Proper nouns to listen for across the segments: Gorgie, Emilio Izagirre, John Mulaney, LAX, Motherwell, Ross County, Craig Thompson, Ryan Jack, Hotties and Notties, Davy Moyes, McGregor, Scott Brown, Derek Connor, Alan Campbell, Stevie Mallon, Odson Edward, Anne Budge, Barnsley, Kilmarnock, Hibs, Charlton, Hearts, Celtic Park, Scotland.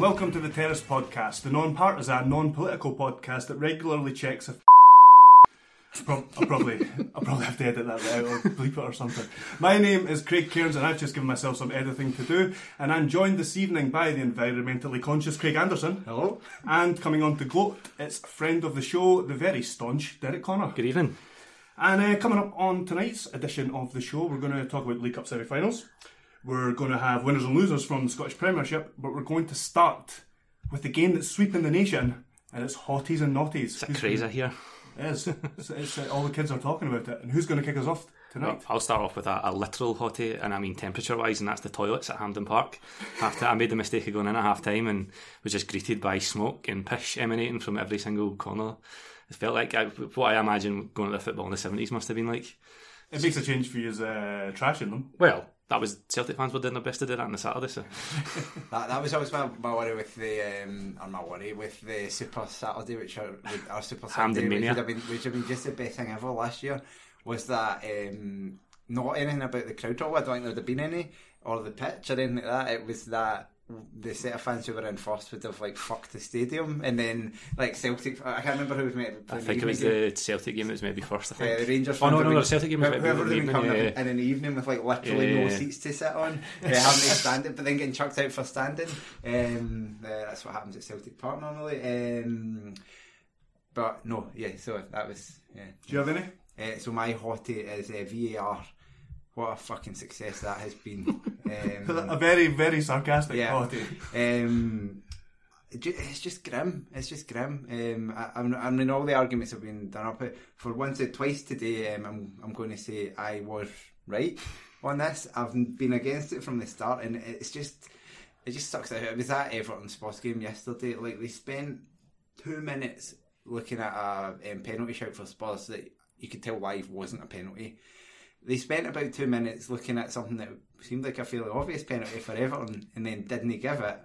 Welcome to the Terrace Podcast, the non-partisan, non-political podcast that regularly checks if... I'll probably have to edit that out or bleep it or something. My name is Craig Cairns and I've just given myself some editing to do, and I'm joined this evening by the environmentally conscious Craig Anderson. Hello. And coming on to gloat, it's a friend of the show, the very staunch Derek Connor. Good evening. And coming up on tonight's edition of the show, we're going to talk about League Cup semi-finals. We're going to have winners and losers from the Scottish Premiership, but we're going to start with the game that's sweeping the nation, and it's hotties and naughties. It's a crazy here. It is. It's all the kids are talking about it. And who's going to kick us off tonight? I'll start off with a literal hottie, and I mean temperature-wise, and that's the toilets at Hampden Park. I made the mistake of going in at half-time and was just greeted by smoke and pish emanating from every single corner. It felt like what I imagine going to the football in the 70s must have been like. It makes a change for you as trashing them. Well, that was Celtic fans were doing their best to do that on the Saturday, so that was always my worry with the Super Saturday, which our Super Saturday, which would have been just the best thing ever last year, was that not anything about the crowd talk. I don't think there'd have been any, or the pitch or anything like that. It was that the set of fans who were in first would have like fucked the stadium, and then like Celtic, I can't remember who was meant to, I think it was the Celtic game that was maybe first, I think. Yeah, the Rangers. Oh no, the Celtic game was maybe whoever been coming in an evening with like literally no seats to sit on, having to stand it, but then getting chucked out for standing. That's what happens at Celtic Park normally. But no, yeah, so that was, yeah. Do you have any? So my hottie is VAR. What a fucking success that has been. A very, very sarcastic hottie. It's just grim. I mean, all the arguments have been done up. For once or twice today, I'm going to say I was right on this. I've been against it from the start, and it just sucks out. It was that Everton Spurs game yesterday. Like, they spent 2 minutes looking at a penalty shout for Spurs that you could tell live wasn't a penalty. They spent about 2 minutes looking at something that seemed like a fairly obvious penalty for Everton, and then didn't give it.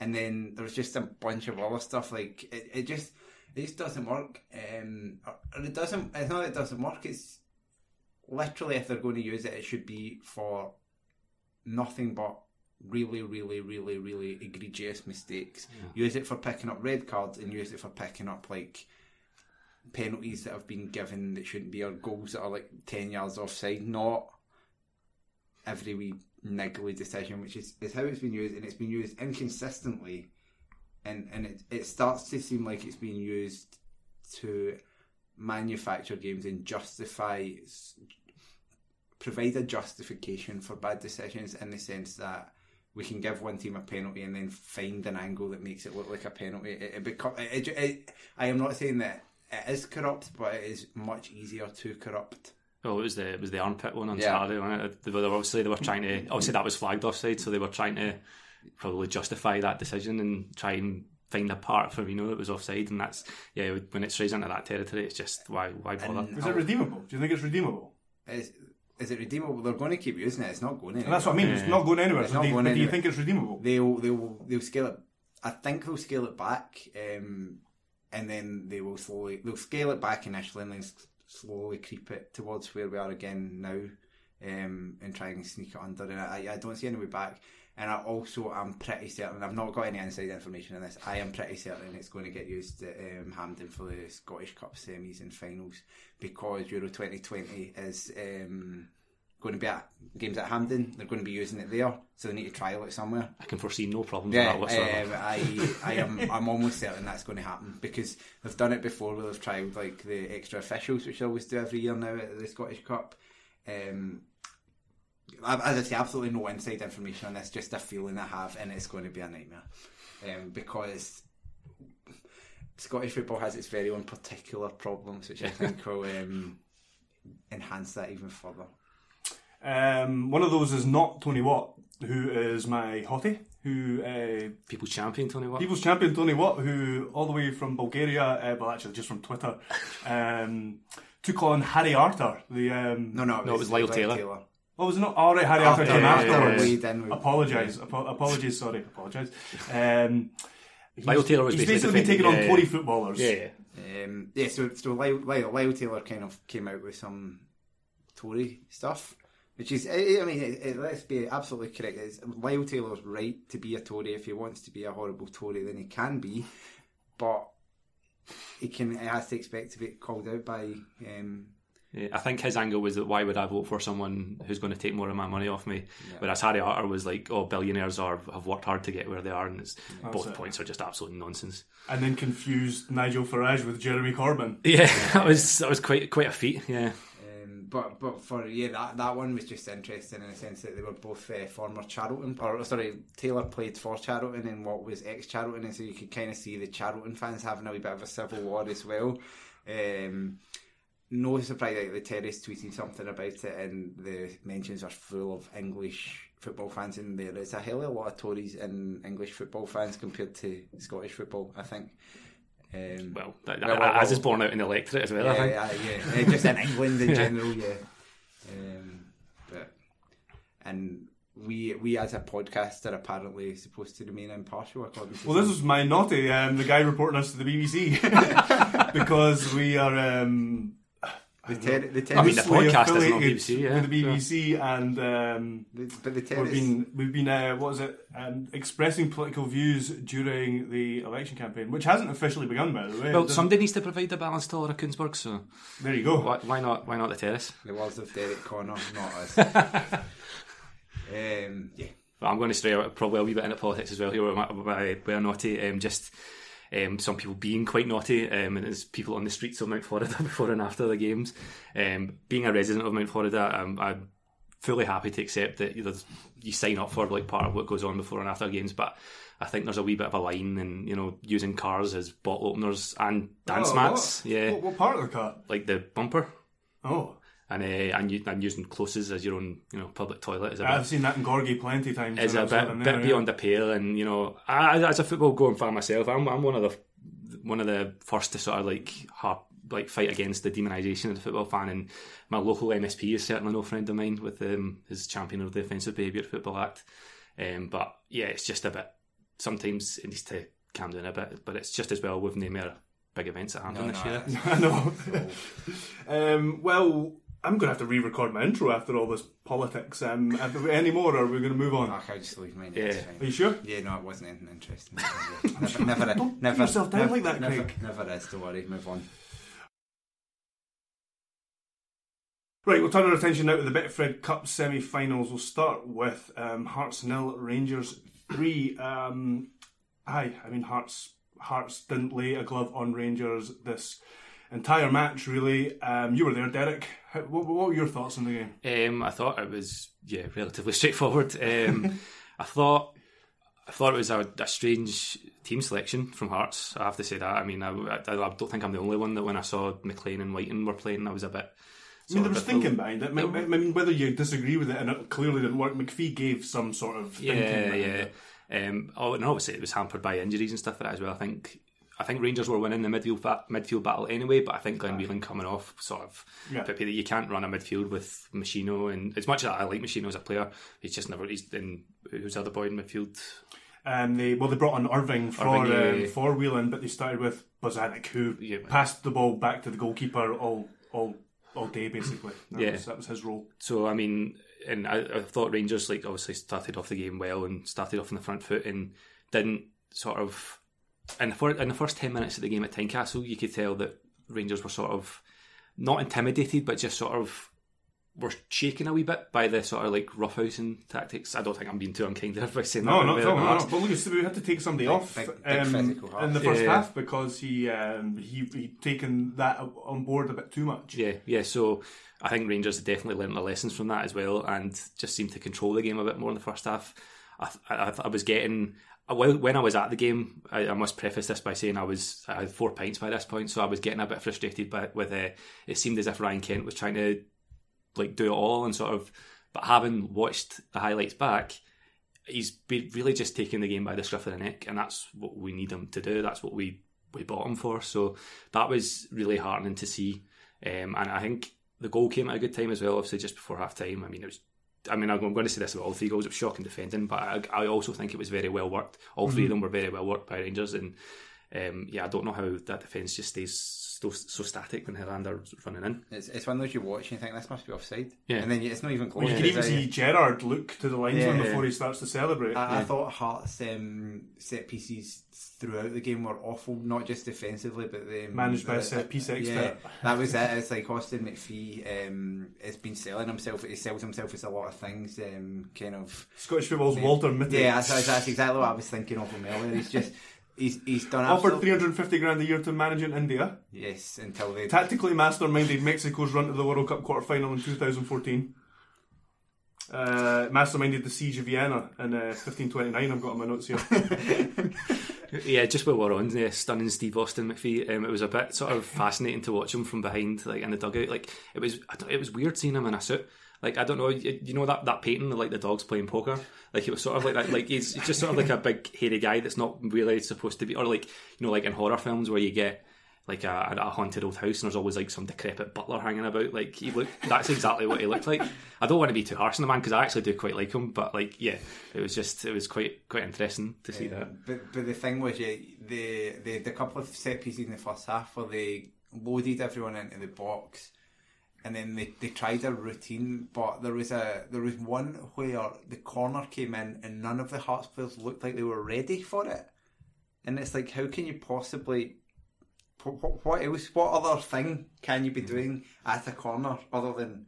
And then there was just a bunch of other stuff. Like it just doesn't work. It's not that it doesn't work. It's literally, if they're going to use it, it should be for nothing but really, really, really, really egregious mistakes. Yeah. Use it for picking up red cards, and use it for picking up like penalties that have been given that shouldn't be, or goals that are like 10 yards offside, not every wee niggly decision, which is how it's been used, and it's been used inconsistently, and it starts to seem like it's being used to manufacture games and provide a justification for bad decisions, in the sense that we can give one team a penalty and then find an angle that makes it look like a penalty. I am not saying that it is corrupt, but it is much easier to corrupt. Oh, it was the armpit one on Saturday, wasn't it? They were trying to... Obviously, that was flagged offside, so they were trying to probably justify that decision and try and find a part for Reno that was offside, and that's... Yeah, when it strays into that territory, it's just, why bother? Is it redeemable? Do you think it's redeemable? Is it redeemable? They're going to keep using it. It's not going anywhere. And that's what I mean. It's not going anywhere. But do you think it's redeemable? They'll scale it... I think they'll scale it back... and then they'll scale it back initially, and then slowly creep it towards where we are again now, and try and sneak it under. And I don't see any way back. And I also am pretty certain, I've not got any inside information on this, I am pretty certain it's going to get used at Hampden for the Scottish Cup semis and finals, because Euro 2020 is going to be at games at Hampden. They're going to be using it there, so they need to trial it somewhere. I can foresee no problems with that whatsoever. I'm almost certain that's going to happen, because they've done it before, where they've trialled like the extra officials, which they always do every year now at the Scottish Cup. As I say, absolutely no inside information on this, just a feeling I have, and it's going to be a nightmare, because Scottish football has its very own particular problems, which I think will enhance that even further. One of those is not Tony Watt, who is my hottie, who... People's champion Tony Watt, who all the way from Bulgaria, well actually just from Twitter, took on Harry Arter. It was Lyle Taylor. Oh, was it not? Oh, right, Harry Arter came afterwards. Apologise. Lyle Taylor was basically taking on Tory footballers. So Lyle Taylor kind of came out with some Tory stuff, which is, I mean, let's be absolutely correct. It's Lyle Taylor's right to be a Tory. If he wants to be a horrible Tory, then he can be, but he has to expect to be called out by. I think his angle was that why would I vote for someone who's going to take more of my money off me? Yeah. Whereas Harry Arter was like, oh, billionaires have worked hard to get where they are, and both points are just absolute nonsense. And then confused Nigel Farage with Jeremy Corbyn. Yeah, that was quite a feat. Yeah. But that one was just interesting in the sense that they were both former Charlton, Taylor played for Charlton and Watt was ex-Charlton, and so you could kind of see the Charlton fans having a wee bit of a civil war as well. No surprise, the terrorists tweeted something about it, and the mentions are full of English football fans in there. There's a hell of a lot of Tories in English football fans compared to Scottish football, I think. As is borne out in the electorate as well, I think. Yeah. Just in England in general, yeah. And we as a podcast are apparently supposed to remain impartial, according to... Well, this was my naughty, the guy reporting us to the BBC, because we are... the podcast is on BBC, yeah. The BBC, yeah. And we've been expressing political views during the election campaign, which hasn't officially begun, by the way. Well, somebody needs to provide the balance to Laura Kunzberg, so there you go. Why not the terrace? The words of Derek Connor, not us. But I'm going to stray probably a wee bit into politics as well here with my naughty. Some people being quite naughty, and it's people on the streets of Mount Florida before and after the games. Being a resident of Mount Florida, I'm fully happy to accept that you sign up for like part of what goes on before and after games, but I think there's a wee bit of a line, and using cars as bottle openers and dance mats. What? Yeah, what part of the car? Like the bumper. Oh. And using closes as your own, public toilet is a bit... I've seen that in Gorgie plenty of times. It's a bit beyond the pale, and I, as a football going fan myself, I'm one of the first to sort of fight against the demonisation of the football fan. And my local MSP is certainly no friend of mine with his champion of the Offensive Behaviour Football Act. But yeah, it's just a bit. Sometimes it needs to calm down a bit, but it's just as well with Neymar big events at Hampden this year. I'm going to have to re-record my intro after all this politics. Have we any more, or are we going to move on? I can just leave mine. Yeah. Are you sure? Yeah, no, it wasn't anything interesting. Never is, don't worry, move on. Right, we'll turn our attention now to the Betfred Cup semi-finals. We'll start with Hearts 0, Rangers 3. Hearts didn't lay a glove on Rangers this entire match, really. You were there, Derek. What were your thoughts on the game? I thought it was relatively straightforward. I thought it was a strange team selection from Hearts, I have to say that. I mean, I don't think I'm the only one that when I saw McLean and Whiting were playing, I was a bit... there was thinking behind it. Whether you disagree with it, and it clearly didn't work, McPhee gave some sort of thinking behind it. And obviously it was hampered by injuries and stuff like that as well. I think Rangers were winning the midfield battle anyway, but I think Glenn Whelan coming off sort of that you can't run a midfield with Machino, and as much as I like Machino as a player, who's the other boy in midfield? They brought on Irving for Whelan, but they started with Bozanic, who passed the ball back to the goalkeeper all day basically. That was his role. So I mean. And I thought Rangers obviously started off the game well and started off on the front foot and didn't sort of... In the first 10 minutes of the game at Tynecastle, you could tell that Rangers were sort of not intimidated, but just sort of were shaken a wee bit by the sort of roughhousing tactics. I don't think I'm being too unkind there by saying that. No. But look, we had to take somebody off big in the first half because he'd taken that on board a bit too much. Yeah, so... I think Rangers have definitely learnt their lessons from that as well, and just seemed to control the game a bit more in the first half. I was getting When I was at the game, I must preface this by saying I had 4 pints by this point, so I was getting a bit frustrated. It seemed as if Ryan Kent was trying to do it all and sort of. But having watched the highlights back, he's really just taking the game by the scruff of the neck, and that's what we need him to do. That's what we bought him for. So that was really heartening to see, and I think the goal came at a good time as well. Obviously, just before half time. I'm going to say this about all 3 goals. It was shocking defending, but I also think it was very well worked. All 3 of them were very well worked by Rangers, and I don't know how that defence just stays so static when Hilander's running in. It's one of those you watch and you think, this must be offside. Yeah. And then it's not even close. Well, you can even see Gerrard look to the linesman before he starts to celebrate. I thought Hearts' set pieces throughout the game were awful, not just defensively, but they managed by a set piece expert. Yeah, that was it. It's like Austin MacPhee has been selling himself. He sells himself as a lot of things. Scottish football's Walter Mitty. Yeah, that's exactly what I was thinking of him earlier. He's just. He's done offered $350,000 a year to manage in India. Yes, until they tactically masterminded Mexico's run to the World Cup quarterfinal in 2014. Masterminded the siege of Vienna in 1529. I've got on my notes here. Yeah, just while we're on, stunning Steve Austin MacPhee. It was a bit sort of fascinating to watch him from behind, in the dugout. It was weird seeing him in a suit. I don't know, you know that painting, the dogs playing poker? It was sort of like that, he's just sort of like a big hairy guy that's not really supposed to be, or in horror films where you get a haunted old house and there's always some decrepit butler hanging about, that's exactly what he looked like. I don't want to be too harsh on the man because I actually do quite like him, but it was quite interesting to see that. But the thing was, the couple of set pieces in the first half where they loaded everyone into the box. And then they tried a routine, but there was one where the corner came in and none of the Hearts players looked like they were ready for it. And it's like, how can you possibly? What else? What other thing can you be doing at a corner other than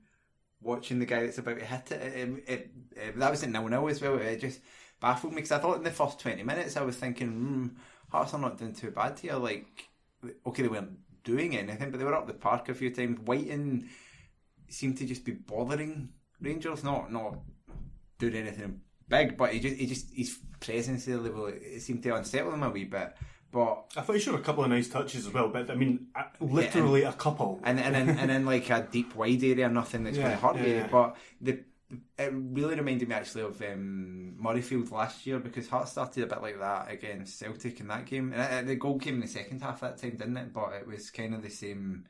watching the guy that's about to hit it? That was at 0-0 as well. It just baffled me because I thought in the first 20 minutes I was thinking, Hearts are not doing too bad here. Okay, they weren't doing anything, but they were up the park a few times. Whiting seemed to just be bothering Rangers, not doing anything big, but he just his presence there, it seemed to unsettle him a wee bit. But I thought he showed a couple of nice touches as well, but I mean, literally a couple, and then a deep wide area, nothing that's going to hurt you. Yeah. But it really reminded me actually of Murrayfield last year, because Hearts started a bit like that against Celtic in that game, and the goal came in the second half that time, didn't it? But it was kind of the same.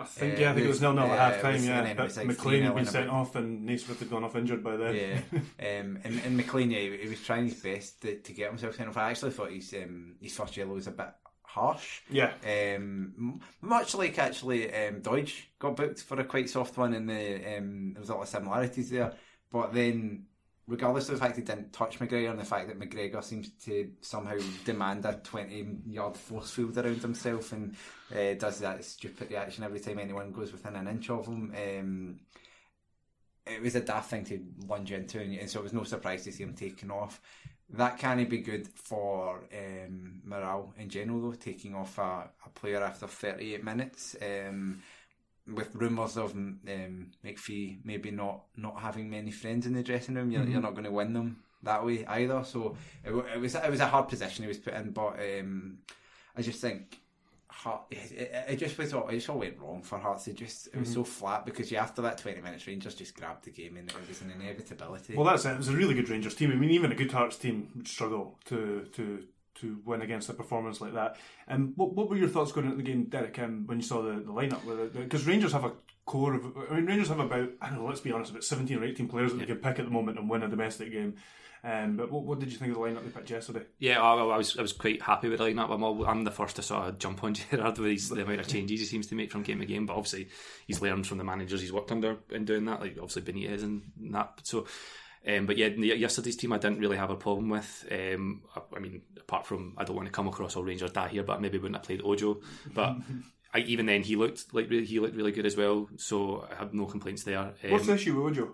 I think it was 0-0 at half time. But McLean had been sent off and Naismith had gone off injured by then. Yeah, and McLean, he was trying his best to get himself sent off. I actually thought his first yellow was a bit harsh. Yeah. Much like actually Deutsch got booked for a quite soft one, and there was a lot of similarities there. But then, regardless of the fact he didn't touch McGregor and the fact that McGregor seems to somehow demand a 20-yard force field around himself and does that stupid reaction every time anyone goes within an inch of him, it was a daft thing to lunge into, and so it was no surprise to see him taken off. That can't be good for morale in general, though, taking off a player after 38 minutes, with rumours of McPhee maybe not having many friends in the dressing room. You're not going to win them that way either. So it was a hard position he was put in, but I just think it all went wrong for Hearts. It was so flat, because after that 20 minutes, Rangers just grabbed the game and it was an inevitability. Well, that's it. It was a really good Rangers team. I mean, even a good Hearts team would struggle to win against a performance like that. And what were your thoughts going into the game, Derek, when you saw the lineup? Because Rangers have a core of... Rangers have about, let's be honest, about 17 or 18 players that they can pick at the moment and win a domestic game. But what did you think of the lineup they picked yesterday? Yeah, I was quite happy with the lineup. I'm the first to sort of jump on Gerrard with the amount of changes he seems to make from game to game. But obviously, he's learned from the managers he's worked under in doing that. Obviously Benitez and that. So, but yeah, yesterday's team I didn't really have a problem with. Apart from I don't want to come across all Rangers that here, but I maybe wouldn't have played Ojo. But even then, he looked really good as well. So I have no complaints there. What's the issue with Ojo?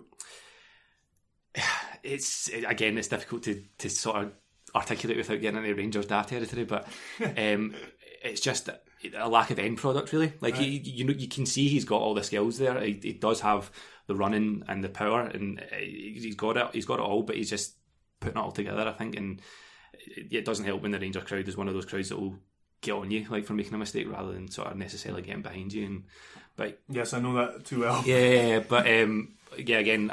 It's difficult to sort of articulate without getting into Rangers dad territory, but it's just a lack of end product, really. Right. You can see he's got all the skills there. He does have the running and the power, and he's got it all, but he's just putting it all together, I think. And it doesn't help when the Rangers crowd is one of those crowds that will get on you, like, for making a mistake rather than sort of necessarily getting behind you. And but yes, I know that too well. Yeah, but yeah, again,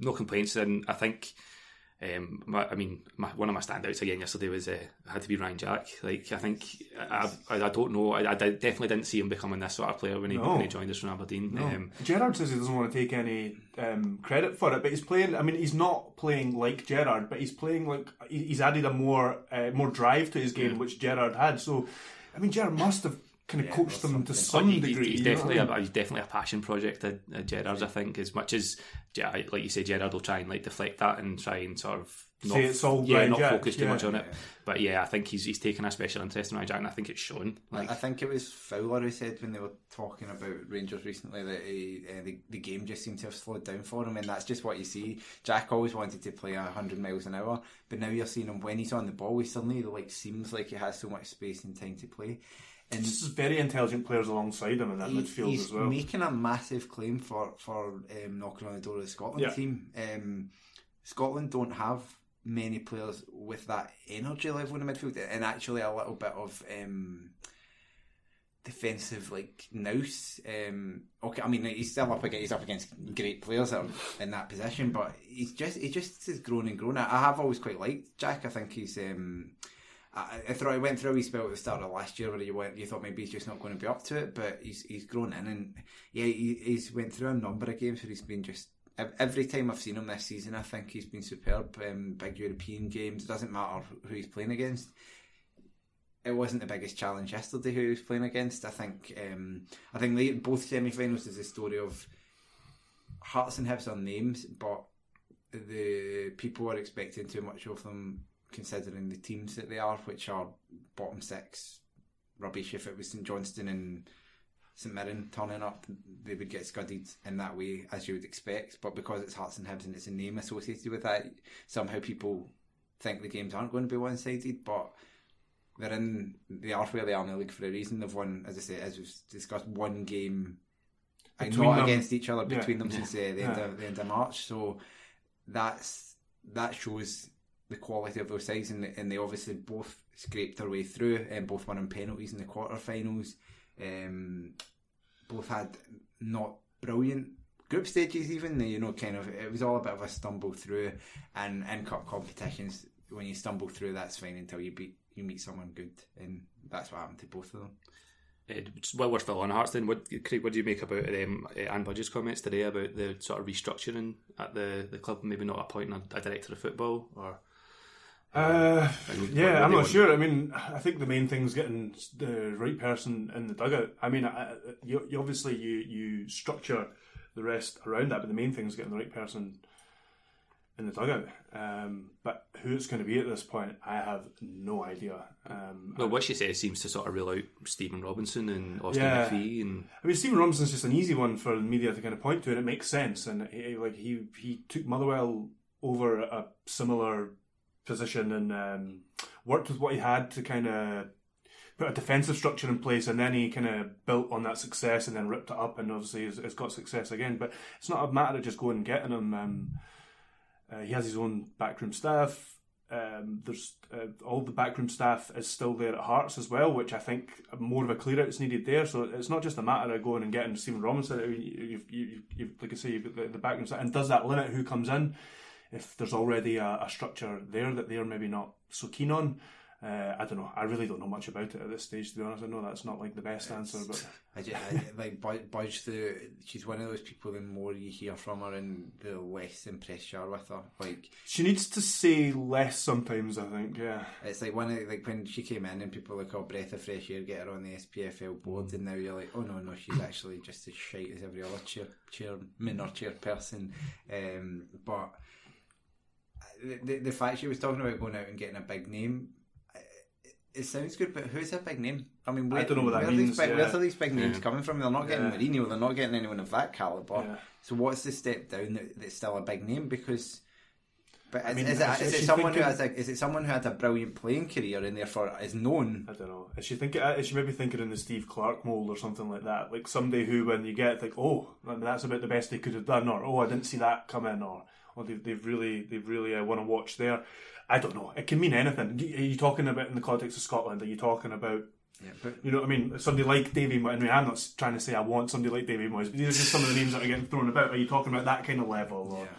no complaints. And I think, one of my standouts again yesterday was had to be Ryan Jack. Like, I think I don't know. I definitely didn't see him becoming this sort of player when he joined us from Aberdeen. No. Gerrard says he doesn't want to take any credit for it, but he's playing. I mean, he's not playing like Gerrard, but he's playing like he's added a more drive to his game, which Gerrard had. So, I mean, Gerrard must have kind of coached them to some degree. He's definitely a passion project at Gerrard's, I think, as much as, like you say, Gerrard will try and like deflect that and try and sort of not focus too much on it. But yeah, I think he's taken a special interest in Ryan Jack, and I think it's shown. Like, I think it was Fowler who said when they were talking about Rangers recently that the game just seemed to have slowed down for him, and that's just what you see. Jack always wanted to play 100 miles an hour, but now you're seeing him when he's on the ball, he suddenly like seems like he has so much space and time to play. And this is very intelligent players alongside him in that midfield as well. He's making a massive claim for knocking on the door of the Scotland team. Scotland don't have many players with that energy level in the midfield, and actually a little bit of defensive like nous. Okay, I mean he's up against great players that are in that position, but he just has grown and grown. I have always quite liked Jack. I think he's. I thought he went through a wee spell at the start of last year where you thought maybe he's just not going to be up to it, but he's grown in, and yeah, he's went through a number of games where he's been just. Every time I've seen him this season, I think he's been superb. Big European games, it doesn't matter who he's playing against. It wasn't the biggest challenge yesterday who he was playing against. I think both semi-finals is a story of Hearts and Hibs on names, but the people are expecting too much of them, considering the teams that they are, which are bottom six rubbish. If it was St Johnstone and St Mirren turning up, they would get scudded in that way, as you would expect, but because it's Hearts and Hibs and it's a name associated with that, somehow people think the games aren't going to be one-sided, but they are where they are in the league for a reason. They've won, as I say, as we've discussed, one game against each other between them since the end of March, so that shows the quality of those sides, and they obviously both scraped their way through, and both won on penalties in the quarterfinals. Both had not brilliant group stages, even, you know, kind of, it was all a bit of a stumble through, and in cup competitions, when you stumble through, that's fine until you meet someone good, and that's what happened to both of them. Well, we're still on Hearts then. Craig, what do you make about Anne Budge's comments today about the sort of restructuring at the club, maybe not appointing a director of football, or... I'm not sure. I mean, I think the main thing is getting the right person in the dugout. I mean, you obviously structure the rest around that, but the main thing is getting the right person in the dugout. But who it's going to be at this point, I have no idea. What she says seems to sort of rule out Stephen Robinson and Austin MacPhee. And I mean, Stephen Robinson's just an easy one for the media to kind of point to, and it makes sense. And he took Motherwell over a similar position and worked with what he had to kind of put a defensive structure in place, and then he kind of built on that success and then ripped it up, and obviously has got success again. But it's not a matter of just going and getting him. He has his own backroom staff. There's all the backroom staff is still there at Hearts as well, which I think more of a clear out is needed there. So it's not just a matter of going and getting Stephen Robinson. I mean, you've like I say, you've got the backroom staff, and does that limit who comes in? If there's already a structure there that they're maybe not so keen on, I don't know. I really don't know much about it at this stage, to be honest. I know that's not like the best answer, but Budge, she's one of those people. The more you hear from her, and the less impressed you are with her. Like, she needs to say less sometimes, I think. Yeah, it's like one of like when she came in, and people were like, "Oh, breath of fresh air, get her on the SPFL board," and now you're like, "Oh no, she's actually just as shite as every other chairman or chairperson," but. The fact she was talking about going out and getting a big name, it sounds good, but who's a big name? I mean, I don't know what that means. Where are these big names coming from? They're not getting Mourinho, they're not getting anyone of that calibre. Yeah. So what's the step down that's still a big name? Because... But is it someone who had a brilliant playing career and therefore is known? I don't know. Is she maybe thinking in the Steve Clark mould or something like that? Like somebody who, when you get, like, oh, that's about the best they could have done, or oh, I didn't see that come in, or Well, they've really won a watch there. I don't know. It can mean anything. Are you talking about in the context of Scotland? Are you talking about, yeah, but, you know what I mean? Somebody like Davy Moyes. I mean, I'm not trying to say I want somebody like Davy Moyes, but these are just some of the names that are getting thrown about. Are you talking about that kind of level? Or, yeah.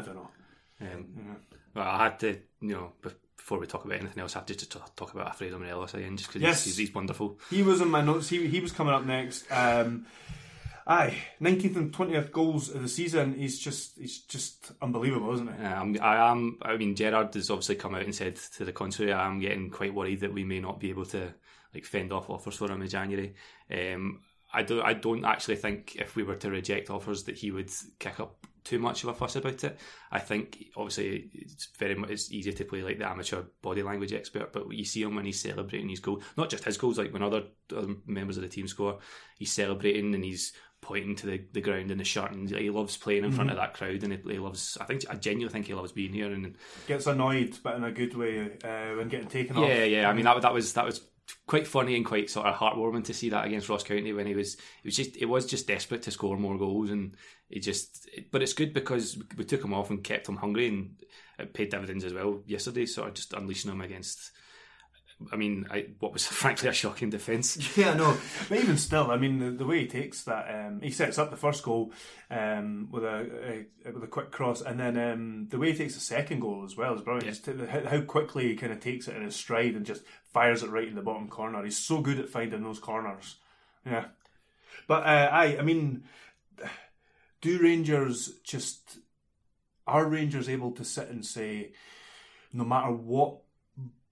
I don't know. Well, I had to, you know, before we talk about anything else, I had to just talk about Alfredo Morelos again, just because he's wonderful. He was in my notes. He was coming up next. 19th and 20th goals of the season. He's just unbelievable, isn't it? Yeah, I mean, Gerrard has obviously come out and said to the contrary. I am getting quite worried that we may not be able to fend off offers for him in January. I don't actually think if we were to reject offers that he would kick up too much of a fuss about it. I think obviously it's easier to play like the amateur body language expert, but you see him when he's celebrating his goal, not just his goals, like when other members of the team score, he's celebrating and he's pointing to the ground in the shirt, and he loves playing in front of that crowd, and he loves. I genuinely think he loves being here, and gets annoyed, but in a good way, when getting taken off. Yeah. I mean that was quite funny and quite sort of heartwarming to see that against Ross County when he was just desperate to score more goals, and but it's good because we took him off and kept him hungry, and it paid dividends as well yesterday. So just unleashing him against. I mean, what was frankly a shocking defence. Yeah, I know. But even still, I mean, the way he takes that, he sets up the first goal with a quick cross, and then the way he takes the second goal as well is brilliant. Yeah. Just how quickly he kind of takes it in his stride and just fires it right in the bottom corner. He's so good at finding those corners. Yeah. But are Rangers able to sit and say, no matter what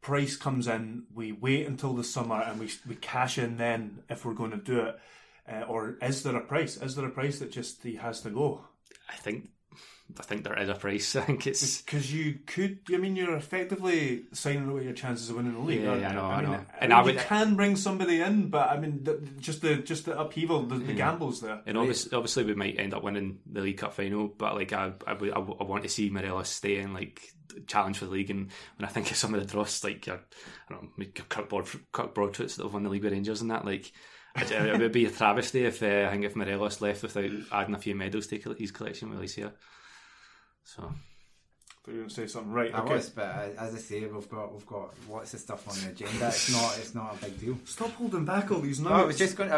price comes in, we wait until the summer and we cash in then if we're going to do it, or is there a price? Is there a price that just he has to go? I think there is a price. I think it's because you could. I mean, you're effectively signing away your chances of winning the league. Yeah, I know. And I mean, you can bring somebody in, but I mean, just the upheaval, the gambles there. And obviously, we might end up winning the League Cup final, but like I want to see Morelos stay in, like, challenge for the league. And when I think of some of the dross, like Kirk Broadfoot that have won the league with Rangers and that, like. It would be a travesty if Morelos left without adding a few medals to his collection while he's here. So, I thought you were going to say something, right? I was, but as I say, we've got lots of stuff on the agenda. It's not a big deal. Stop holding back all these numbers. No, I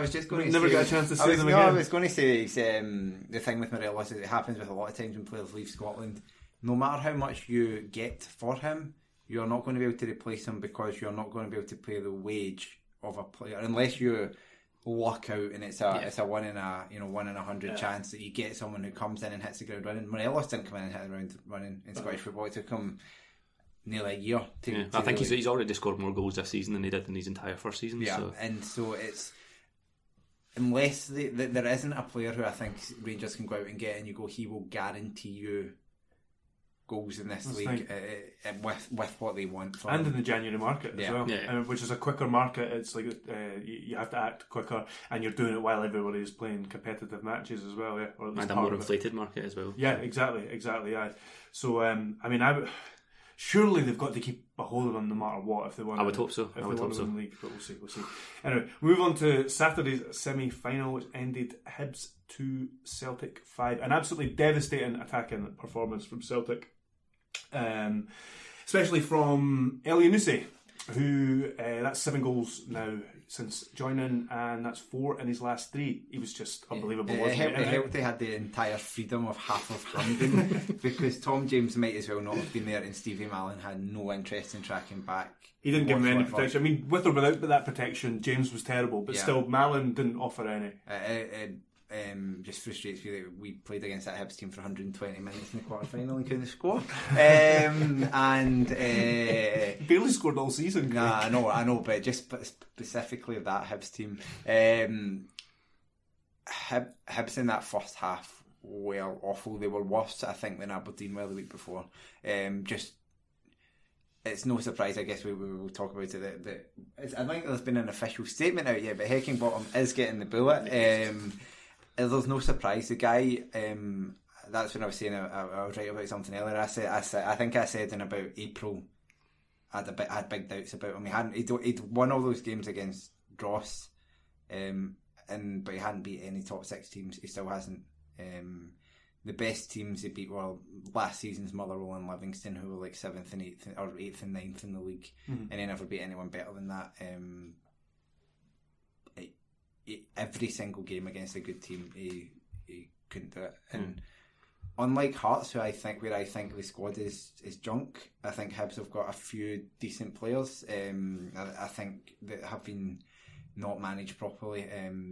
was just going to say, never got a chance to say them again. I was going to say the thing with Morelos is it happens with a lot of times when players leave Scotland. No matter how much you get for him, you're not going to be able to replace him because you're not going to be able to pay the wage of a player unless you luck out, and it's a one in a hundred chance that you get someone who comes in and hits the ground running. Morelos didn't come in and hit the ground running in Scottish football. It took him nearly a year to I think he's already scored more goals this season than he did in his entire first season. Yeah, so. And so it's unless there isn't a player who I think Rangers can go out and get, and you go, he will guarantee you goals in this league with what they want from and in the January market as well, which is a quicker market. It's like you have to act quicker, and you're doing it while everybody is playing competitive matches as well, or at least and a more inflated market as well. Yeah, exactly. Yeah. So surely they've got to keep a hold of them no matter what if they want. I would hope so. I would hope so. In the league, but we'll see. Anyway, move on to Saturday's semi-final, which ended Hibs 2-5. An absolutely devastating attacking performance from Celtic. Especially from Elianusi, who that's 7 goals now since joining, and that's 4 in his last 3. He was just unbelievable, wasn't he? It helped they had the entire freedom of half of Hampden because Tom James might as well not have been there, and Stevie Mallon had no interest in tracking back. He didn't give him any protection. I mean, with or without that protection, James was terrible, but still Mallon didn't offer any. Just frustrates me that we played against that Hibs team for 120 minutes in the quarterfinal and couldn't score. Barely scored all season. Nah, I know, but just specifically that Hibs team. Hibs in that first half were awful. They were worse, I think, than Aberdeen were the week before. It's no surprise, I guess we will talk about it. That I think there's been an official statement out yet, but Heckingbottom is getting the bullet. There's no surprise. The guy, that's when I was saying I was right about something earlier. I think I said in about April, I had big doubts about him. He'd won all those games against Dross, but he hadn't beat any top 6 teams. He still hasn't. the best teams they beat were last season's Motherwell and Livingston, who were like 7th and 8th, or 8th and 9th in the league, mm-hmm. and they never beat anyone better than that. Every single game against a good team, he couldn't do it. And unlike Hearts, where I think the squad is junk, I think Hibs have got a few decent players. I think that have been not managed properly.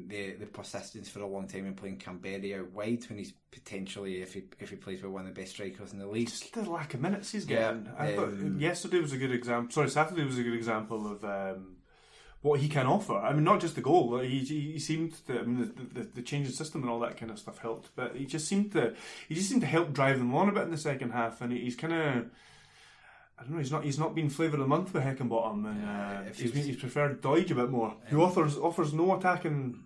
The persistence for a long time in playing Canberra out wide when he's potentially, if he plays with one of the best strikers in the league. Just the lack of minutes he's getting. Yeah, Saturday was a good example of what he can offer. I mean, not just the goal. He seemed to. I mean, the change in system and all that kind of stuff helped, but he just seemed to help drive them on a bit in the second half. And he's kind of, I don't know. He's not been flavour of the month with Heckingbottom, and he's preferred Doige a bit more. He offers no attacking.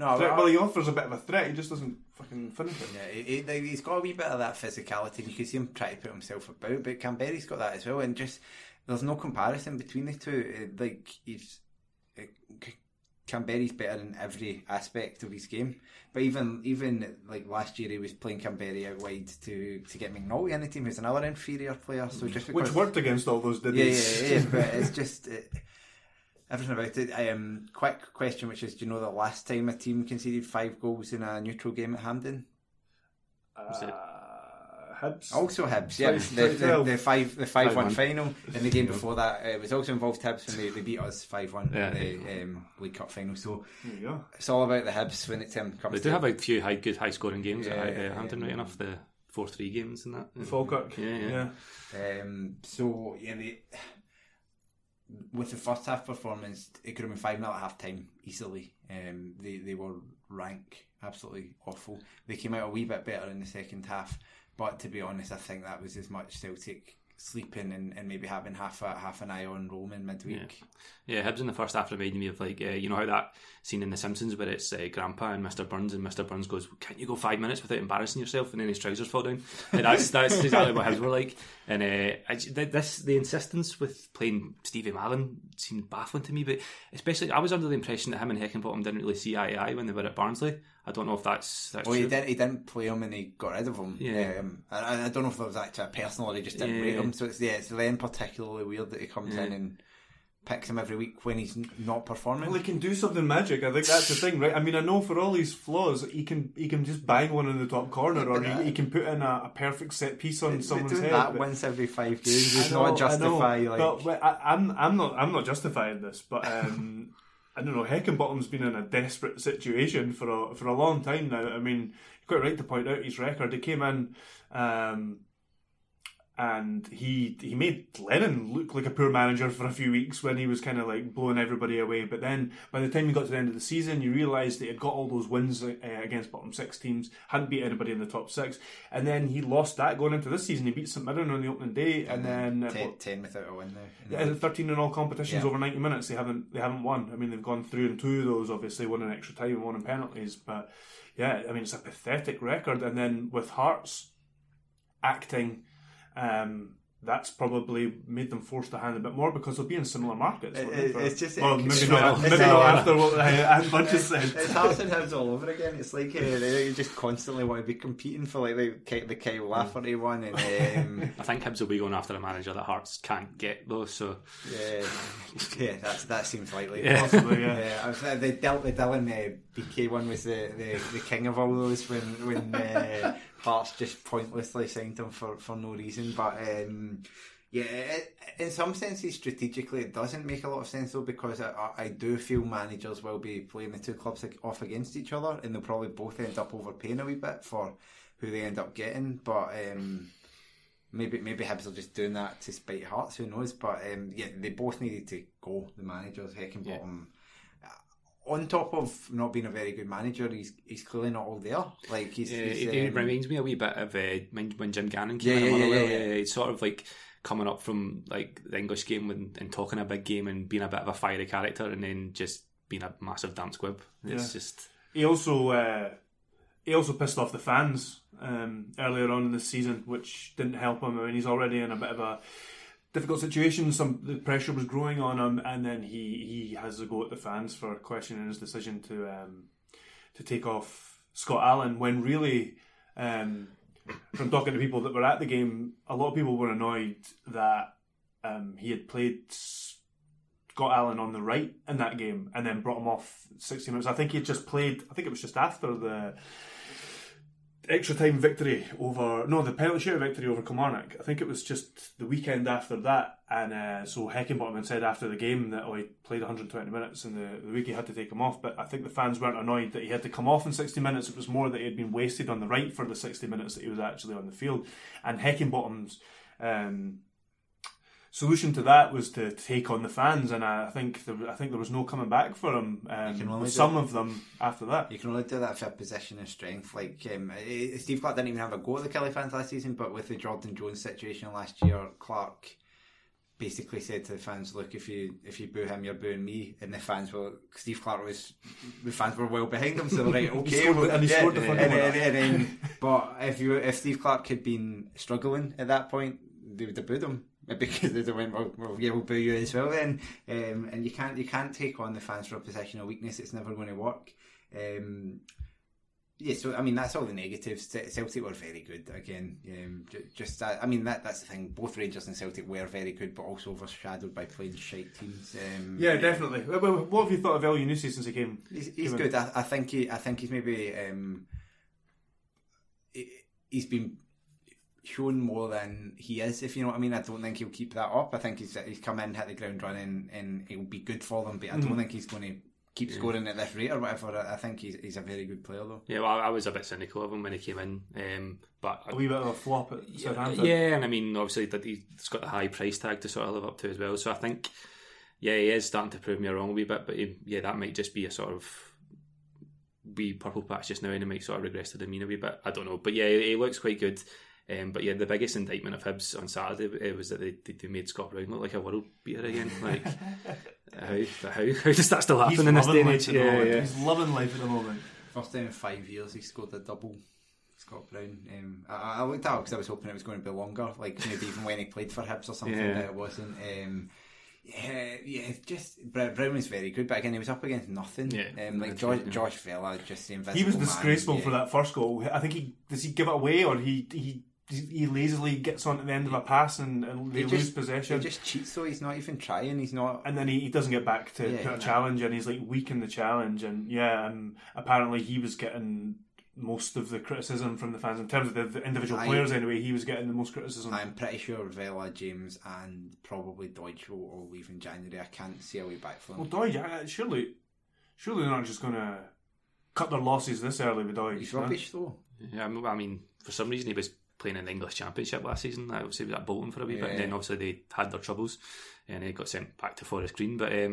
No, threat. Well, he offers a bit of a threat. He just doesn't fucking finish it. Yeah, he's got a wee bit of that physicality, and you can see him try to put himself about. But Canberra's got that as well, and just there's no comparison between the two. Canberra's better in every aspect of his game, but even like last year he was playing Canberra out wide to get McNulty in the team, who's another inferior player, so just because, which worked against all those, didn't it? Yeah, but it's just everything about it. Quick question, which is, do you know the last time a team conceded 5 goals in a neutral game at Hampden? Was it Hibs? Also Hibs, yeah. The 5-1 final, and the game before that it was also involved Hibs when they beat us 5-1 in the League Cup final. So there you go. It's all about the Hibs when it comes. They do have a few high scoring games at Hampden, right enough. The 4-3 games and that. Falkirk, yeah. So yeah, with the first half performance, it could have been 5-0 at half time easily. They were rank, absolutely awful. They came out a wee bit better in the second half. But to be honest, I think that was as much Celtic sleeping and maybe having half an eye on Rome in midweek. Yeah, Hibs in the first half reminded me of like you know how that scene in The Simpsons where it's Grandpa and Mr. Burns goes, "Can't you go 5 minutes without embarrassing yourself?" and then his trousers fall down. And that's exactly what Hibs were like. And the insistence with playing Stevie Mallon seemed baffling to me. But especially, I was under the impression that him and Heckingbottom didn't really see eye to eye when they were at Barnsley. I don't know if that's true. He didn't play him and he got rid of him. Yeah. I don't know if there was actually a personal or he just didn't rate him. So it's then particularly weird that he comes in and picks him every week when he's not performing. Well, he can do something magic. I think that's the thing, right? I mean, I know for all his flaws, he can just bang one in the top corner, or he can put in a perfect set piece on someone's head. That once every 5 games is not justified. I'm not justifying this, but. I don't know, Heckingbottom's been in a desperate situation for a long time now. I mean, you're quite right to point out his record. He came in and he made Lennon look like a poor manager for a few weeks when he was kind of like blowing everybody away. But then by the time he got to the end of the season, you realised that he'd got all those wins against bottom 6 teams, hadn't beat anybody in the top 6. And then he lost that going into this season. He beat St Mirren on the opening day. And then 10 without a win now. Yeah, 13 in all competitions over 90 minutes. They haven't won. I mean, they've gone through in 2 of those, obviously, one in extra time and one in penalties. But yeah, I mean, it's a pathetic record. And then with Hearts acting... that's probably made them force to hand a bit more because they'll be in similar markets. Maybe not after what Bunch has said. It's Hearts and Hibs all over again. It's like they just constantly want to be competing for like the Kyle Lafferty one. And I think Hibs will be going after a manager that Hearts can't get though. So that seems likely. Yeah. Possibly, they dealt with Dylan BK one was the king of all those when Hearts just pointlessly signed him for no reason. But in some senses strategically it doesn't make a lot of sense though, because I do feel managers will be playing the two clubs off against each other and they'll probably both end up overpaying a wee bit for who they end up getting. But maybe Hibs are just doing that to spite Hearts, who knows. But they both needed to go, the managers. Heckingbottom, on top of not being a very good manager, he's clearly not all there. Like he reminds me a wee bit of when Jim Gannon came in. He's sort of like coming up from like the English game and talking a big game and being a bit of a fiery character, and then just being a massive damp squib. He also pissed off the fans earlier on in the season, which didn't help him. I mean, he's already in a bit of a difficult situation. The pressure was growing on him, and then he has a go at the fans for questioning his decision to take off Scott Allen, when really from talking to people that were at the game, a lot of people were annoyed that he had played Scott Allen on the right in that game and then brought him off 60 minutes. I think he had just played, I think it was just after the extra time victory over, no, the penalty shootout victory over Kilmarnock. I think it was just the weekend after that, and so Heckingbottom had said after the game that he played 120 minutes and the week he had to take him off, but I think the fans weren't annoyed that he had to come off in 60 minutes. It was more that he had been wasted on the right for the 60 minutes that he was actually on the field. And Heckingbottom's solution to that was to take on the fans, and I think there was no coming back for him. Some of them after that. You can only do that for a position of strength. Like Steve Clark didn't even have a go at the Kelly fans last season, but with the Jordan Jones situation last year, Clark basically said to the fans, "Look, if you boo him, you're booing me." And the fans were the fans were well behind him, so right, okay. But if Steve Clark had been struggling at that point, they would have booed him. Because they went, well, yeah, we'll boo you as well then. And you can't take on the fans for a position of weakness. It's never going to work. So, I mean, that's all the negatives. Celtic were very good, again. That's the thing. Both Rangers and Celtic were very good, but also overshadowed by playing shite teams. Definitely. What have you thought of El Yunusi since he came? He's good. I think he's maybe... he's been... shown more than he is, if you know what I mean. I don't think he'll keep that up. I think he's come in, hit the ground running, and it'll be good for them, but I don't think he's going to keep scoring at this rate or whatever. I think he's a very good player though. Yeah, well, I was a bit cynical of him when he came in, but a wee bit of a flop at Southampton. Yeah, and I mean, obviously he's got the high price tag to sort of live up to as well, so I think, yeah, he is starting to prove me wrong a wee bit, but that might just be a sort of wee purple patch just now, and it might sort of regress to the mean a wee bit, I don't know, but yeah, he looks quite good. The biggest indictment of Hibs on Saturday was that they made Scott Brown look like a world beater again. Like, how does that still happen in this day and age? Yeah. He's loving life at the moment. First time in 5 years he scored a double, Scott Brown. I looked at it because I was hoping it was going to be longer, like maybe even when he played for Hibs or something, but it wasn't. Brown was very good, but again he was up against nothing. Josh Vela, just the invisible. He was disgraceful for that first goal. I think does he give it away, or he lazily gets onto the end of a pass and they lose possession. He just cheats though. He's not even trying. He's not. And then he doesn't get back to put a challenge, and he's like weak in the challenge. And apparently he was getting most of the criticism from the fans in terms of the individual players. Anyway, he was getting the most criticism. I'm pretty sure Vela, James, and probably Deutsch will all leave in January. I can't see a way back for them. Well, Deutsch, surely they're not just going to cut their losses this early with Deutsch. He's rubbish though. Yeah, I mean, for some reason he was playing in the English Championship last season. I obviously was at Bolton for a wee bit, and then obviously they had their troubles, and they got sent back to Forest Green. But there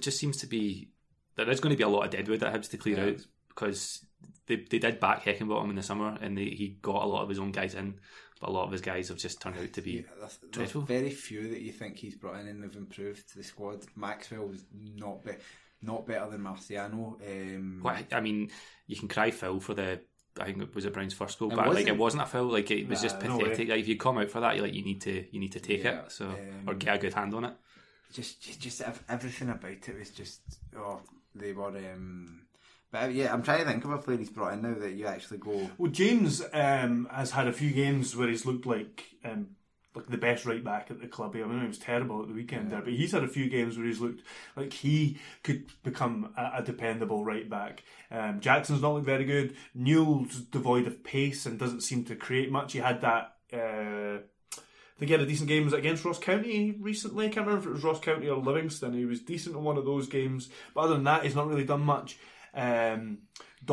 just seems to be there's going to be a lot of deadwood that Hibs to clear out. Because they did back Heckingbottom in the summer, and he got a lot of his own guys in, but a lot of his guys have just turned out to be dreadful. Very few that you think he's brought in and they've improved the squad. Maxwell was not better than Marciano. You can cry foul for I think it was Brown's first goal, but it wasn't a foul. Like it was just pathetic. No, if you come out for that, you need to take it, so or get a good hand on it. Just everything about it was just they were. But yeah, I'm trying to think of a player he's brought in now that you actually go... Well, James has had a few games where he's looked like the best right back at the club. I mean, he was terrible at the weekend there, but he's had a few games where he's looked like he could become a dependable right back. Jackson's not looked very good. Newell's devoid of pace and doesn't seem to create much. He had that... I think he had a decent game. Was it against Ross County recently? I can't remember if it was Ross County or Livingston. He was decent in one of those games, but other than that, he's not really done much.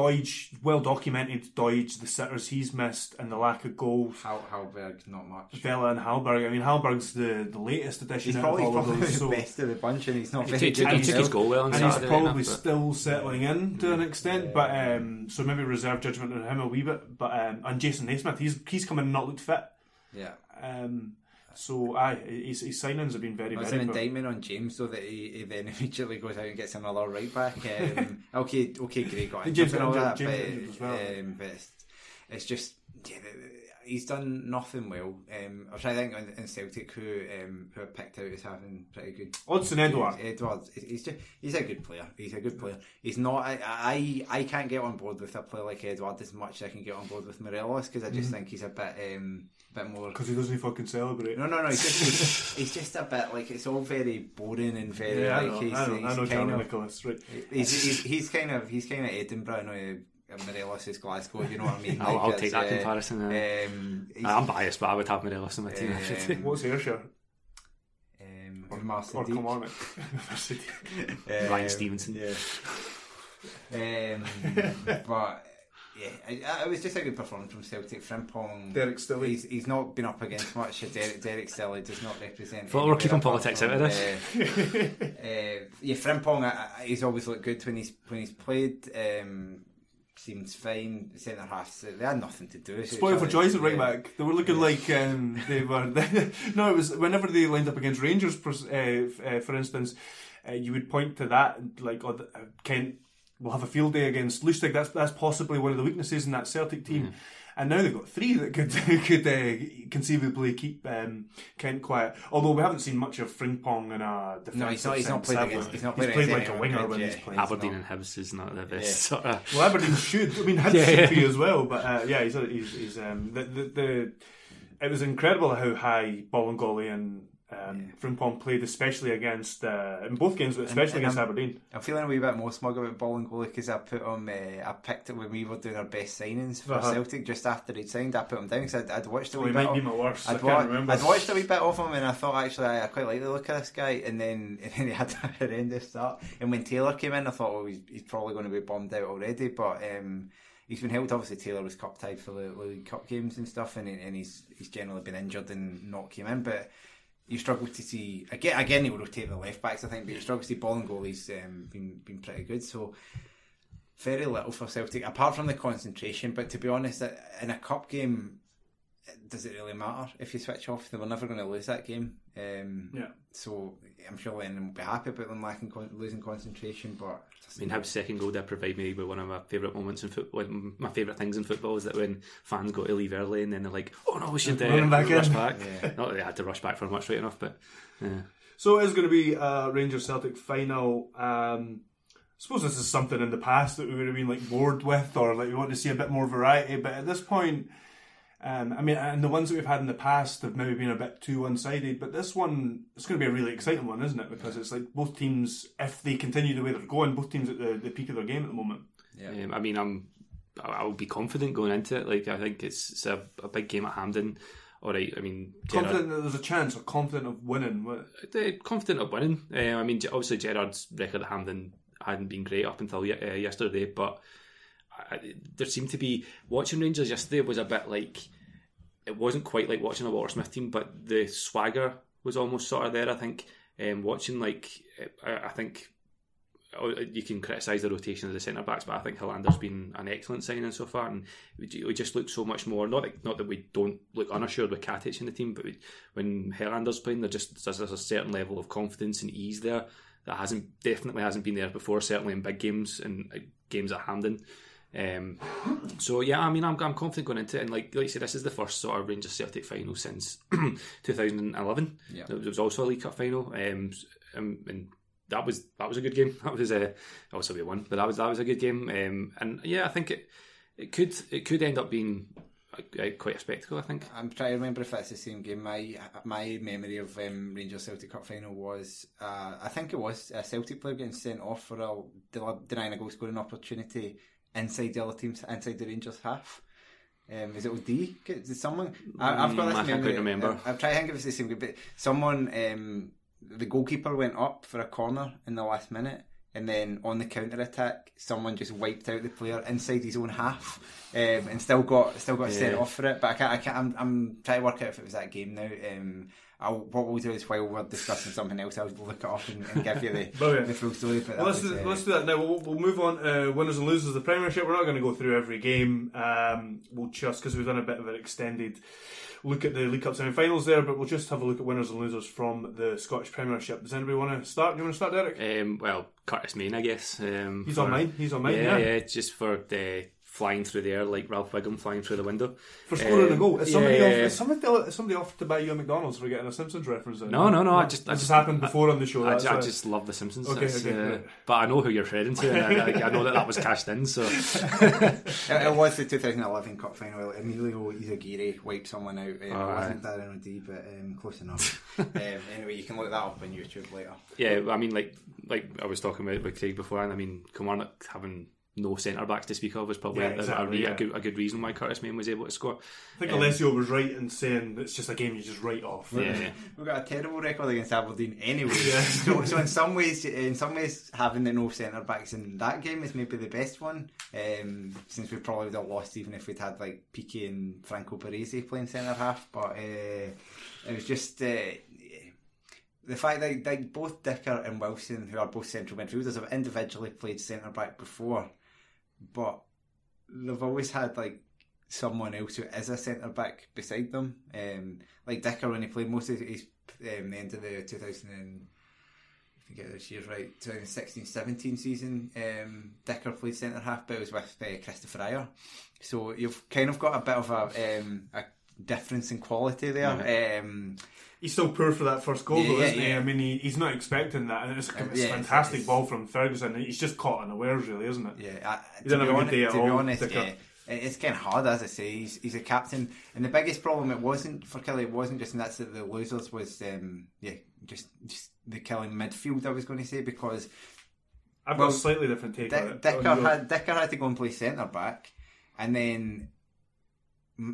Deutsch, well documented. Deutsch, the sitters he's missed, and the lack of goals. Hallberg, not much. Vela and Hallberg. I mean, Hallberg's the latest addition. He's probably, the best of the bunch, and he's not very good. He took his goal well on Saturday, and he's probably still settling in to an extent. But so maybe reserve judgment on him a wee bit. But and Jason Naismith, he's come in and not looked fit. Yeah. His signings have been very bad. It's an indictment on James, though, that he then immediately goes out and gets another right back. Okay, Gray got in. James got injured as well. But it's just, yeah, he's done nothing well. I'm trying to think in Celtic who I picked out as having pretty good. Odson Edward. He's a good player. He's not. I can't get on board with a player like Edward as much as I can get on board with Morelos, because I just think he's a bit more. Because he doesn't fucking celebrate. No. He's just a bit like, it's all very boring and very. Yeah, like, I know Charlie Nicholas, right? He's kind of Edinburgh. Morelos is Glasgow, you know what I mean? Like, I'll take that comparison. I'm biased, but I would have Morelos on my team. What's Ayrshire? Or Kilmarnock. Ryan Stevenson. Yeah. But yeah, it was just a good performance from Celtic. Frimpong. Derek Stilley. He's not been up against much. Derek Stilley does not represent. Well, we're keeping politics out of this. Frimpong. He's always looked good when he's played. Seems fine. Centre half, they had nothing to do. Spoiler for choice at right back. They were looking like they were. No, it was whenever they lined up against Rangers, for instance, you would point to that like, oh, Kent will have a field day against Lustig. That's possibly one of the weaknesses in that Celtic team. Mm-hmm. And now they've got three that could conceivably keep Kent quiet. Although we haven't seen much of Frimpong in a defensive. No, he's not played like a winger when he's playing. Aberdeen and Hibs is not the best sort of. Well, Aberdeen should. I mean, Hibs should be as well. But it was incredible how high Bolingoli and Frimpong played, especially against in both games, but especially against Aberdeen. I'm feeling a wee bit more smug about Bolingoli because I picked it when we were doing our best signings for Celtic just after he'd signed. I put him down because I'd watched a wee bit. He might be my worst. I'd watched a wee bit of him and I thought, actually, I quite like the look of this guy. And then he had a horrendous start. And when Taylor came in, I thought, well, he's probably going to be bombed out already. But he's been helped. Obviously, Taylor was cup tied for the League Cup games and stuff, and he's generally been injured and not came in, but. You struggle to see again. He will rotate the left backs, I think, but you struggle to see Bolingoli's been pretty good. So very little for Celtic apart from the concentration. But to be honest, in a cup game, does it really matter if you switch off? They were never going to lose that game. So I'm sure Lennon will be happy about them lacking losing concentration. But I mean, Hibs' second goal did provide me with one of my favourite moments in football. My favourite things in football is that when fans go to leave early and then they're like, "Oh no, we should rush back." Yeah. Not that they had to rush back for much, right enough, but yeah. So it is going to be a Rangers Celtic final. I suppose this is something in the past that we would have been like bored with, or like we want to see a bit more variety. But at this point. And the ones that we've had in the past have maybe been a bit too one-sided, but this one, it's going to be a really exciting one, isn't it? Because it's like both teams, if they continue the way they're going, both teams at the peak of their game at the moment. Yeah. I mean, I'll be confident going into it. Like, I think it's a big game at Hampden. All right, I mean, confident that there's a chance, or confident of winning. Confident of winning. I mean, obviously Gerrard's record at Hampden hadn't been great up until yesterday, but. There seemed to be watching Rangers yesterday was a bit like it wasn't quite like watching a Watersmith team, but the swagger was almost sort of there. I think watching like I think you can criticise the rotation of the centre backs, but I think Hillander's been an excellent signing so far, and we just look so much more. Not that we don't look unassured with Katic in the team, but when Hillander's playing, there's a certain level of confidence and ease there that definitely hasn't been there before. Certainly in big games and games at Hampden. So yeah, I mean, I'm confident going into it, and like I said, this is the first sort of Rangers Celtic final since 2011. Yeah. It was also a League Cup final, and that was a good game. That was obviously we won, but that was a good game. And yeah, I think it could end up being quite a spectacle. I think I'm trying to remember if that's the same game. My memory of Rangers Celtic Cup final was I think it was a Celtic player getting sent off for denying a goal scoring opportunity. Inside the Rangers half, is it OD? Is someone? I've got this memory. I can't remember. I'm trying to think if it's the same. But someone, the goalkeeper went up for a corner in the last minute, and then on the counter attack, someone just wiped out the player inside his own half, and still got sent off for it. But I can't. I'm trying to work out if it was that game now. What we'll do is while we're discussing something else, I'll look it up and give you the full story. But let's do that now. We'll move on to winners and losers of the Premiership. We're not going to go through every game. We'll just, because we've done a bit of an extended look at the League Cup semi-finals there, but we'll just have a look at winners and losers from the Scottish Premiership. Does anybody want to start? Do you want to start, Derek? Well, Curtis Mayne, I guess. He's on mine. Yeah, just for the flying through the air like Ralph Wiggum flying through the window for scoring a goal. Is somebody offered to buy you a McDonald's for getting a Simpsons reference in? No. This just happened before on the show. I just love the Simpsons. Okay, but I know who you're heading to, and I know that was cashed in. So it was the 2011 Cup final. Emilio Izagirre wiped someone out. It wasn't Darren O'Dea, but close enough. Anyway, you can look that up on YouTube later. Yeah, I mean, like I was talking about with Craig before, and I mean, Kilmarnock having no centre-backs to speak of was probably a good reason why Curtis Mayne was able to score. I think Alessio was right in saying it's just a game you just write off. Yeah. We've got a terrible record against Aberdeen anyway. Yeah. So in some ways, having the no centre-backs in that game is maybe the best one, since we probably would have lost even if we'd had like Piqué and Franco Baresi playing centre-half, but it was just... the fact that like, both Dicker and Wilson, who are both central midfielders, have individually played centre-back before, but they've always had like someone else who is a centre-back beside them. Like Dicker, when he played most of his, the end of the 2016-17 season, Dicker played centre-half, but it was with Christopher Ayer. So you've kind of got a bit of a difference in quality there. Mm-hmm. He's still poor for that first goal, though, isn't he? I mean, he's not expecting that, and it's a fantastic ball from Ferguson. He's just caught unawares, really, isn't it? Yeah, he didn't have a good day at all. To be honest, it's kind of hard, as I say. He's a captain, and the biggest problem it wasn't just the losers was just the killing midfield. I was going to say, because I've got a slightly different take on it. Dicker had to go and play centre back, and then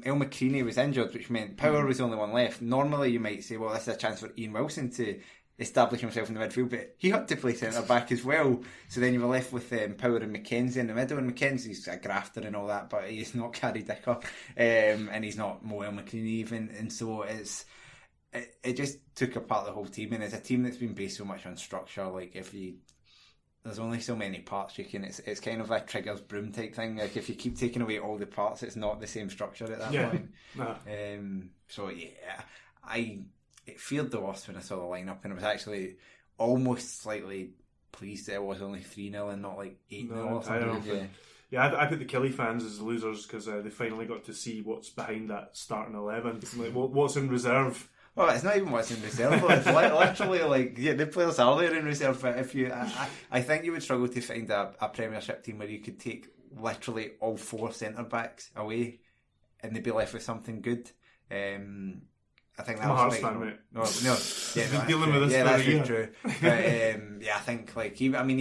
El McCreaney was injured, which meant Power was the only one left. Normally you might say, well, this is a chance for Ian Wilson to establish himself in the midfield, but he had to play centre-back as well. So then you were left with Power and McKenzie in the middle, and McKenzie's a grafter and all that, but he's not Gary Dicker, and he's not Mo El McCreaney even, and so it just took apart the whole team, and it's a team that's been based so much on structure. Like, there's only so many parts you can. It's kind of a Trigger's broom type thing. Like, if you keep taking away all the parts, it's not the same structure at that point. Nah. I feared the worst when I saw the lineup, and I was actually almost slightly pleased that it was only 3-0 and not like 8-0 or something. I put the Kelly fans as losers because they finally got to see what's behind that starting 11. Like, what's in reserve. Well, it's not even what's in reserve. It's literally the players are there in reserve. But if you, I think you would struggle to find a Premiership team where you could take literally all four centre backs away and they'd be left with something good. I think that I'm was a Hearts fan, mate. That's true. But, I think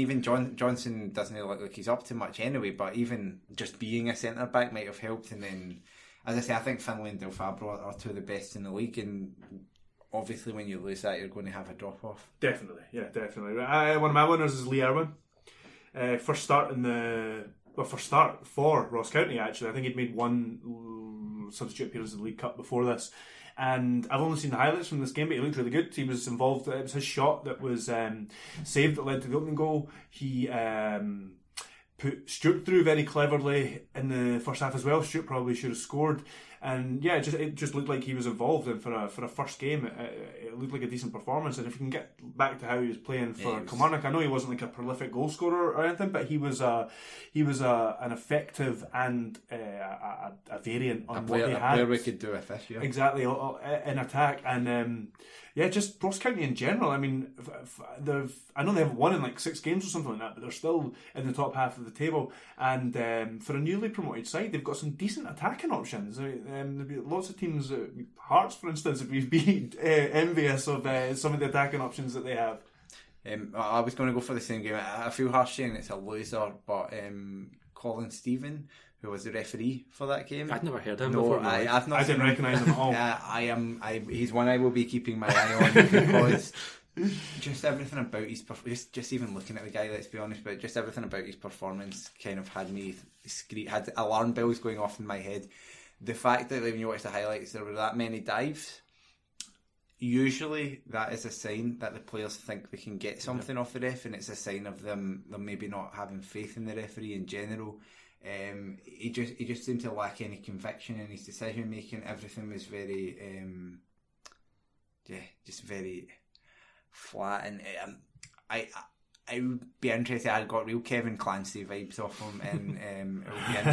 even Johnson doesn't look like he's up to much anyway. But even just being a centre back might have helped, and then. As I say, I think Finlay and Del Fabbro are two of the best in the league, and obviously when you lose that, you're going to have a drop-off. Definitely. One of my winners is Lee Irwin. First start for Ross County, actually. I think he'd made one substitute appearance in the League Cup before this. And I've only seen the highlights from this game, but he looked really good. He was involved. It was his shot that was saved that led to the opening goal. He... put Stewart through very cleverly in the first half as well. Stewart probably should have scored, and it just looked like he was involved. And for a first game, it looked like a decent performance. And if you can get back to how he was playing for Kilmarnock, I know he wasn't like a prolific goal scorer or anything, but he was an effective and a variant on what he had. A player we could do with this, yeah. Exactly, in attack, and just Ross County in general. I mean, I know they haven't won in like 6 games or something like that, but they're still in the top half of the table. And for a newly promoted side, they've got some decent attacking options. There'll be lots of teams, Hearts for instance, would be envious of some of the attacking options that they have. I was going to go for the same game. I feel harsh saying it's a loser, but Colin Stephen, who was the referee for that game. I'd never heard him before. I didn't recognise him at all. He's one I will be keeping my eye on because just everything about his performance, just even looking at the guy, let's be honest, but just everything about his performance kind of had me had alarm bells going off in my head. The fact that when you watch the highlights there were that many dives, usually that is a sign that the players think they can get something off the ref, and it's a sign of them maybe not having faith in the referee in general. He just seemed to lack any conviction in his decision making. Everything was very very flat, and I would be interested. I got real Kevin Clancy vibes off him, and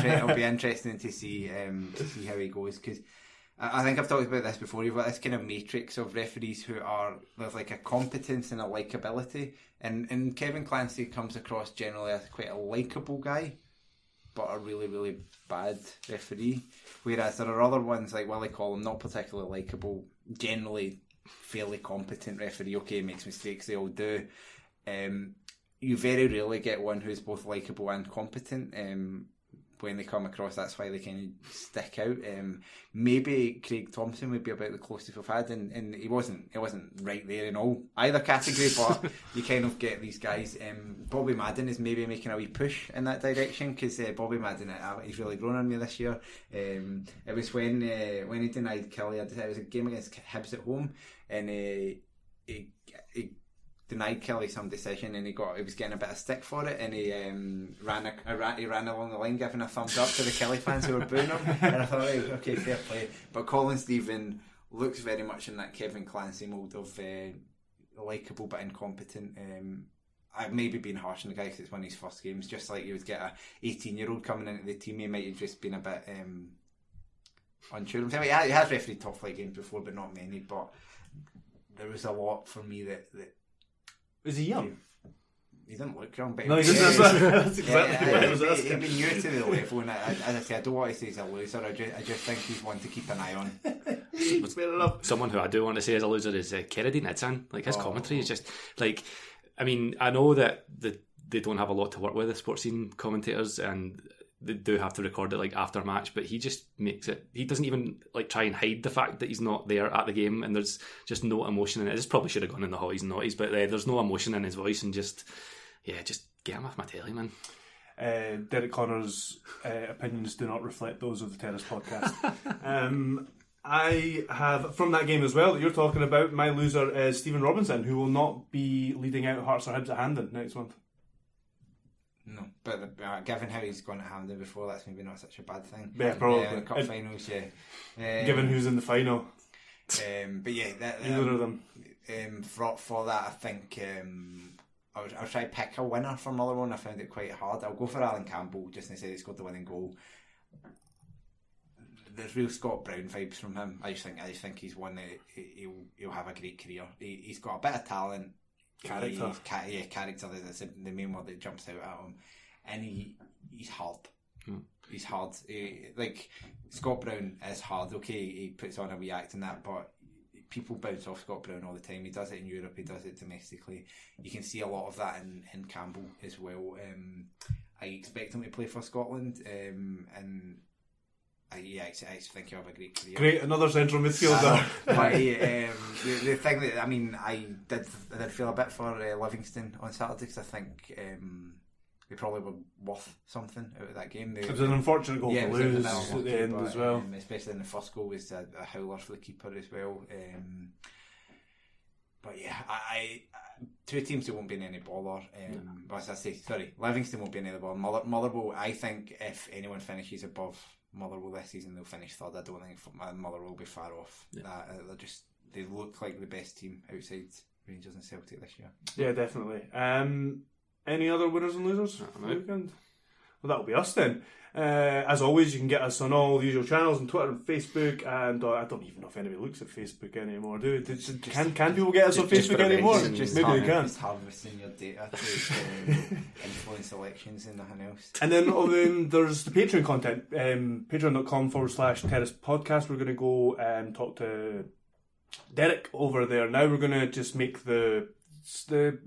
it'll be interesting to see how he goes, because I think I've talked about this before. You've got this kind of matrix of referees who are, there's like a competence and a likability, and Kevin Clancy comes across generally as quite a likable guy, but a really, really bad referee. Whereas there are other ones like Willie Collum, not particularly likable, generally fairly competent referee. Okay, makes mistakes, they all do. You very rarely get one who's both likable and competent. When they come across, that's why they kind of stick out. Maybe Craig Thompson would be about the closest we've had, and he wasn't right there in all either category, but you kind of get these guys. Bobby Madden is maybe making a wee push in that direction, because Bobby Madden, he's really grown on me this year. It was when he denied Kelly. It was a game against Hibs at home, and he denied Kelly some decision, and he was getting a bit of stick for it, and he ran along the line giving a thumbs up to the Kelly fans who were booing him, and I thought, right, okay, fair play. But Colin Stephen looks very much in that Kevin Clancy mould of likeable but incompetent. I've maybe been harsh on the guy because it's one of his first games. Just like you would get a 18-year-old coming into the team, he might have just been a bit unsure himself. He has refereed top flight games before, but not many. But there was a lot for me that is he young? He didn't look young, but he's been new to the level, and as I say, I don't want to say he's a loser. I just think he's one to keep an eye on. Someone who I do want to say is a loser is Khaireddine Idzan. Like, his commentary is just like, I mean, I know that they don't have a lot to work with, the sports scene commentators, and they do have to record it like after match, but he just makes it, he doesn't even like try and hide the fact that he's not there at the game, and there's just no emotion in it. This probably should have gone in the hotties and notties, but there's no emotion in his voice, and just get him off my telly, man. Derek Connor's opinions do not reflect those of the Terrace podcast. I have, from that game as well that you're talking about, my loser is Stephen Robinson, who will not be leading out Hearts or Hibs at Hampden next month. No, but given how he's gone at Hampden before, that's maybe not such a bad thing. Yeah, probably. The Cup finals, yeah. Given who's in the final. But yeah, either of them. For that, I think I'll try to pick a winner for another one. I found it quite hard. I'll go for Alan Campbell, just to say he scored the winning goal. There's real Scott Brown vibes from him. I just think he's one that he'll have a great career. He's got a bit of talent. Character, that's the main word that jumps out at him, and he's hard. He's hard. Like, Scott Brown is hard. Okay, he puts on a wee act and that, but people bounce off Scott Brown all the time. He does it in Europe, he does it domestically. You can see a lot of that in Campbell as well. I expect him to play for Scotland, and I think he'll have a great career. Great, another central midfielder. But the thing that, I mean, I did feel a bit for Livingston on Saturday, because I think they probably were worth something out of that game. It was an unfortunate goal to lose at the end, but, as well. Especially in the first goal was a howler for the keeper as well. But yeah, two teams who won't be in any bother. As I say, sorry, Livingston won't be in any bother. Motherwell, I think if anyone finishes above Motherwell this season, they'll finish third. I don't think Motherwell will be far off. Yeah. They look like the best team outside Rangers and Celtic this year. Yeah, definitely. Any other winners and losers for the weekend? Well, that'll be us then. As always, you can get us on all the usual channels, on Twitter and Facebook, and I don't even know if anybody looks at Facebook anymore, do they? Can people get us on Facebook anymore? Maybe they can. Just harvesting your data to influence elections and nothing else. And then there's the Patreon content, patreon.com/terracepodcast. We're going to go and talk to Derek over there. Now we're going to just make the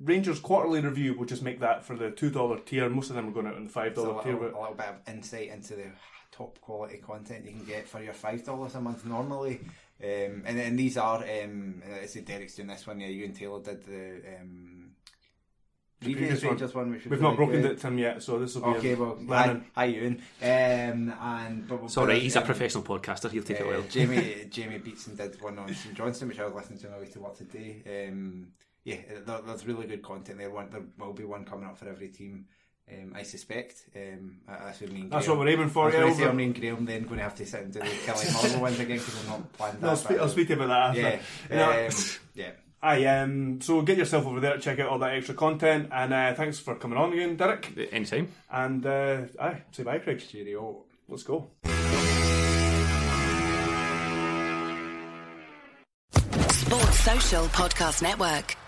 Rangers quarterly review. We'll just make that for the $2 tier. Most of them are going out in the $5 tier. A little bit of insight into the top quality content you can get for your $5 a month normally. And these are, I say Derek's doing this one, yeah, you and Taylor did the previous Rangers one, which we've not broken it to him yet, so this will be okay. Well, hi Ewan, he's a professional podcaster. He'll take it well. Jamie Beatson did one on St Johnstone, which I was listening to on my way to work today. Yeah, there's really good content there. There will be one coming up for every team, I suspect. That's what me and Graham. That's what we're aiming for. I'm and Graham then going to have to sit and do the Kelly Marvel ones again, because I'm not planned that. I'll speak to you about that after. Yeah. Aye, so get yourself over there to check out all that extra content, and thanks for coming on again, Derek. Anytime. And aye, say bye, Craig. Cheerio. Let's go. Sports Social Podcast Network.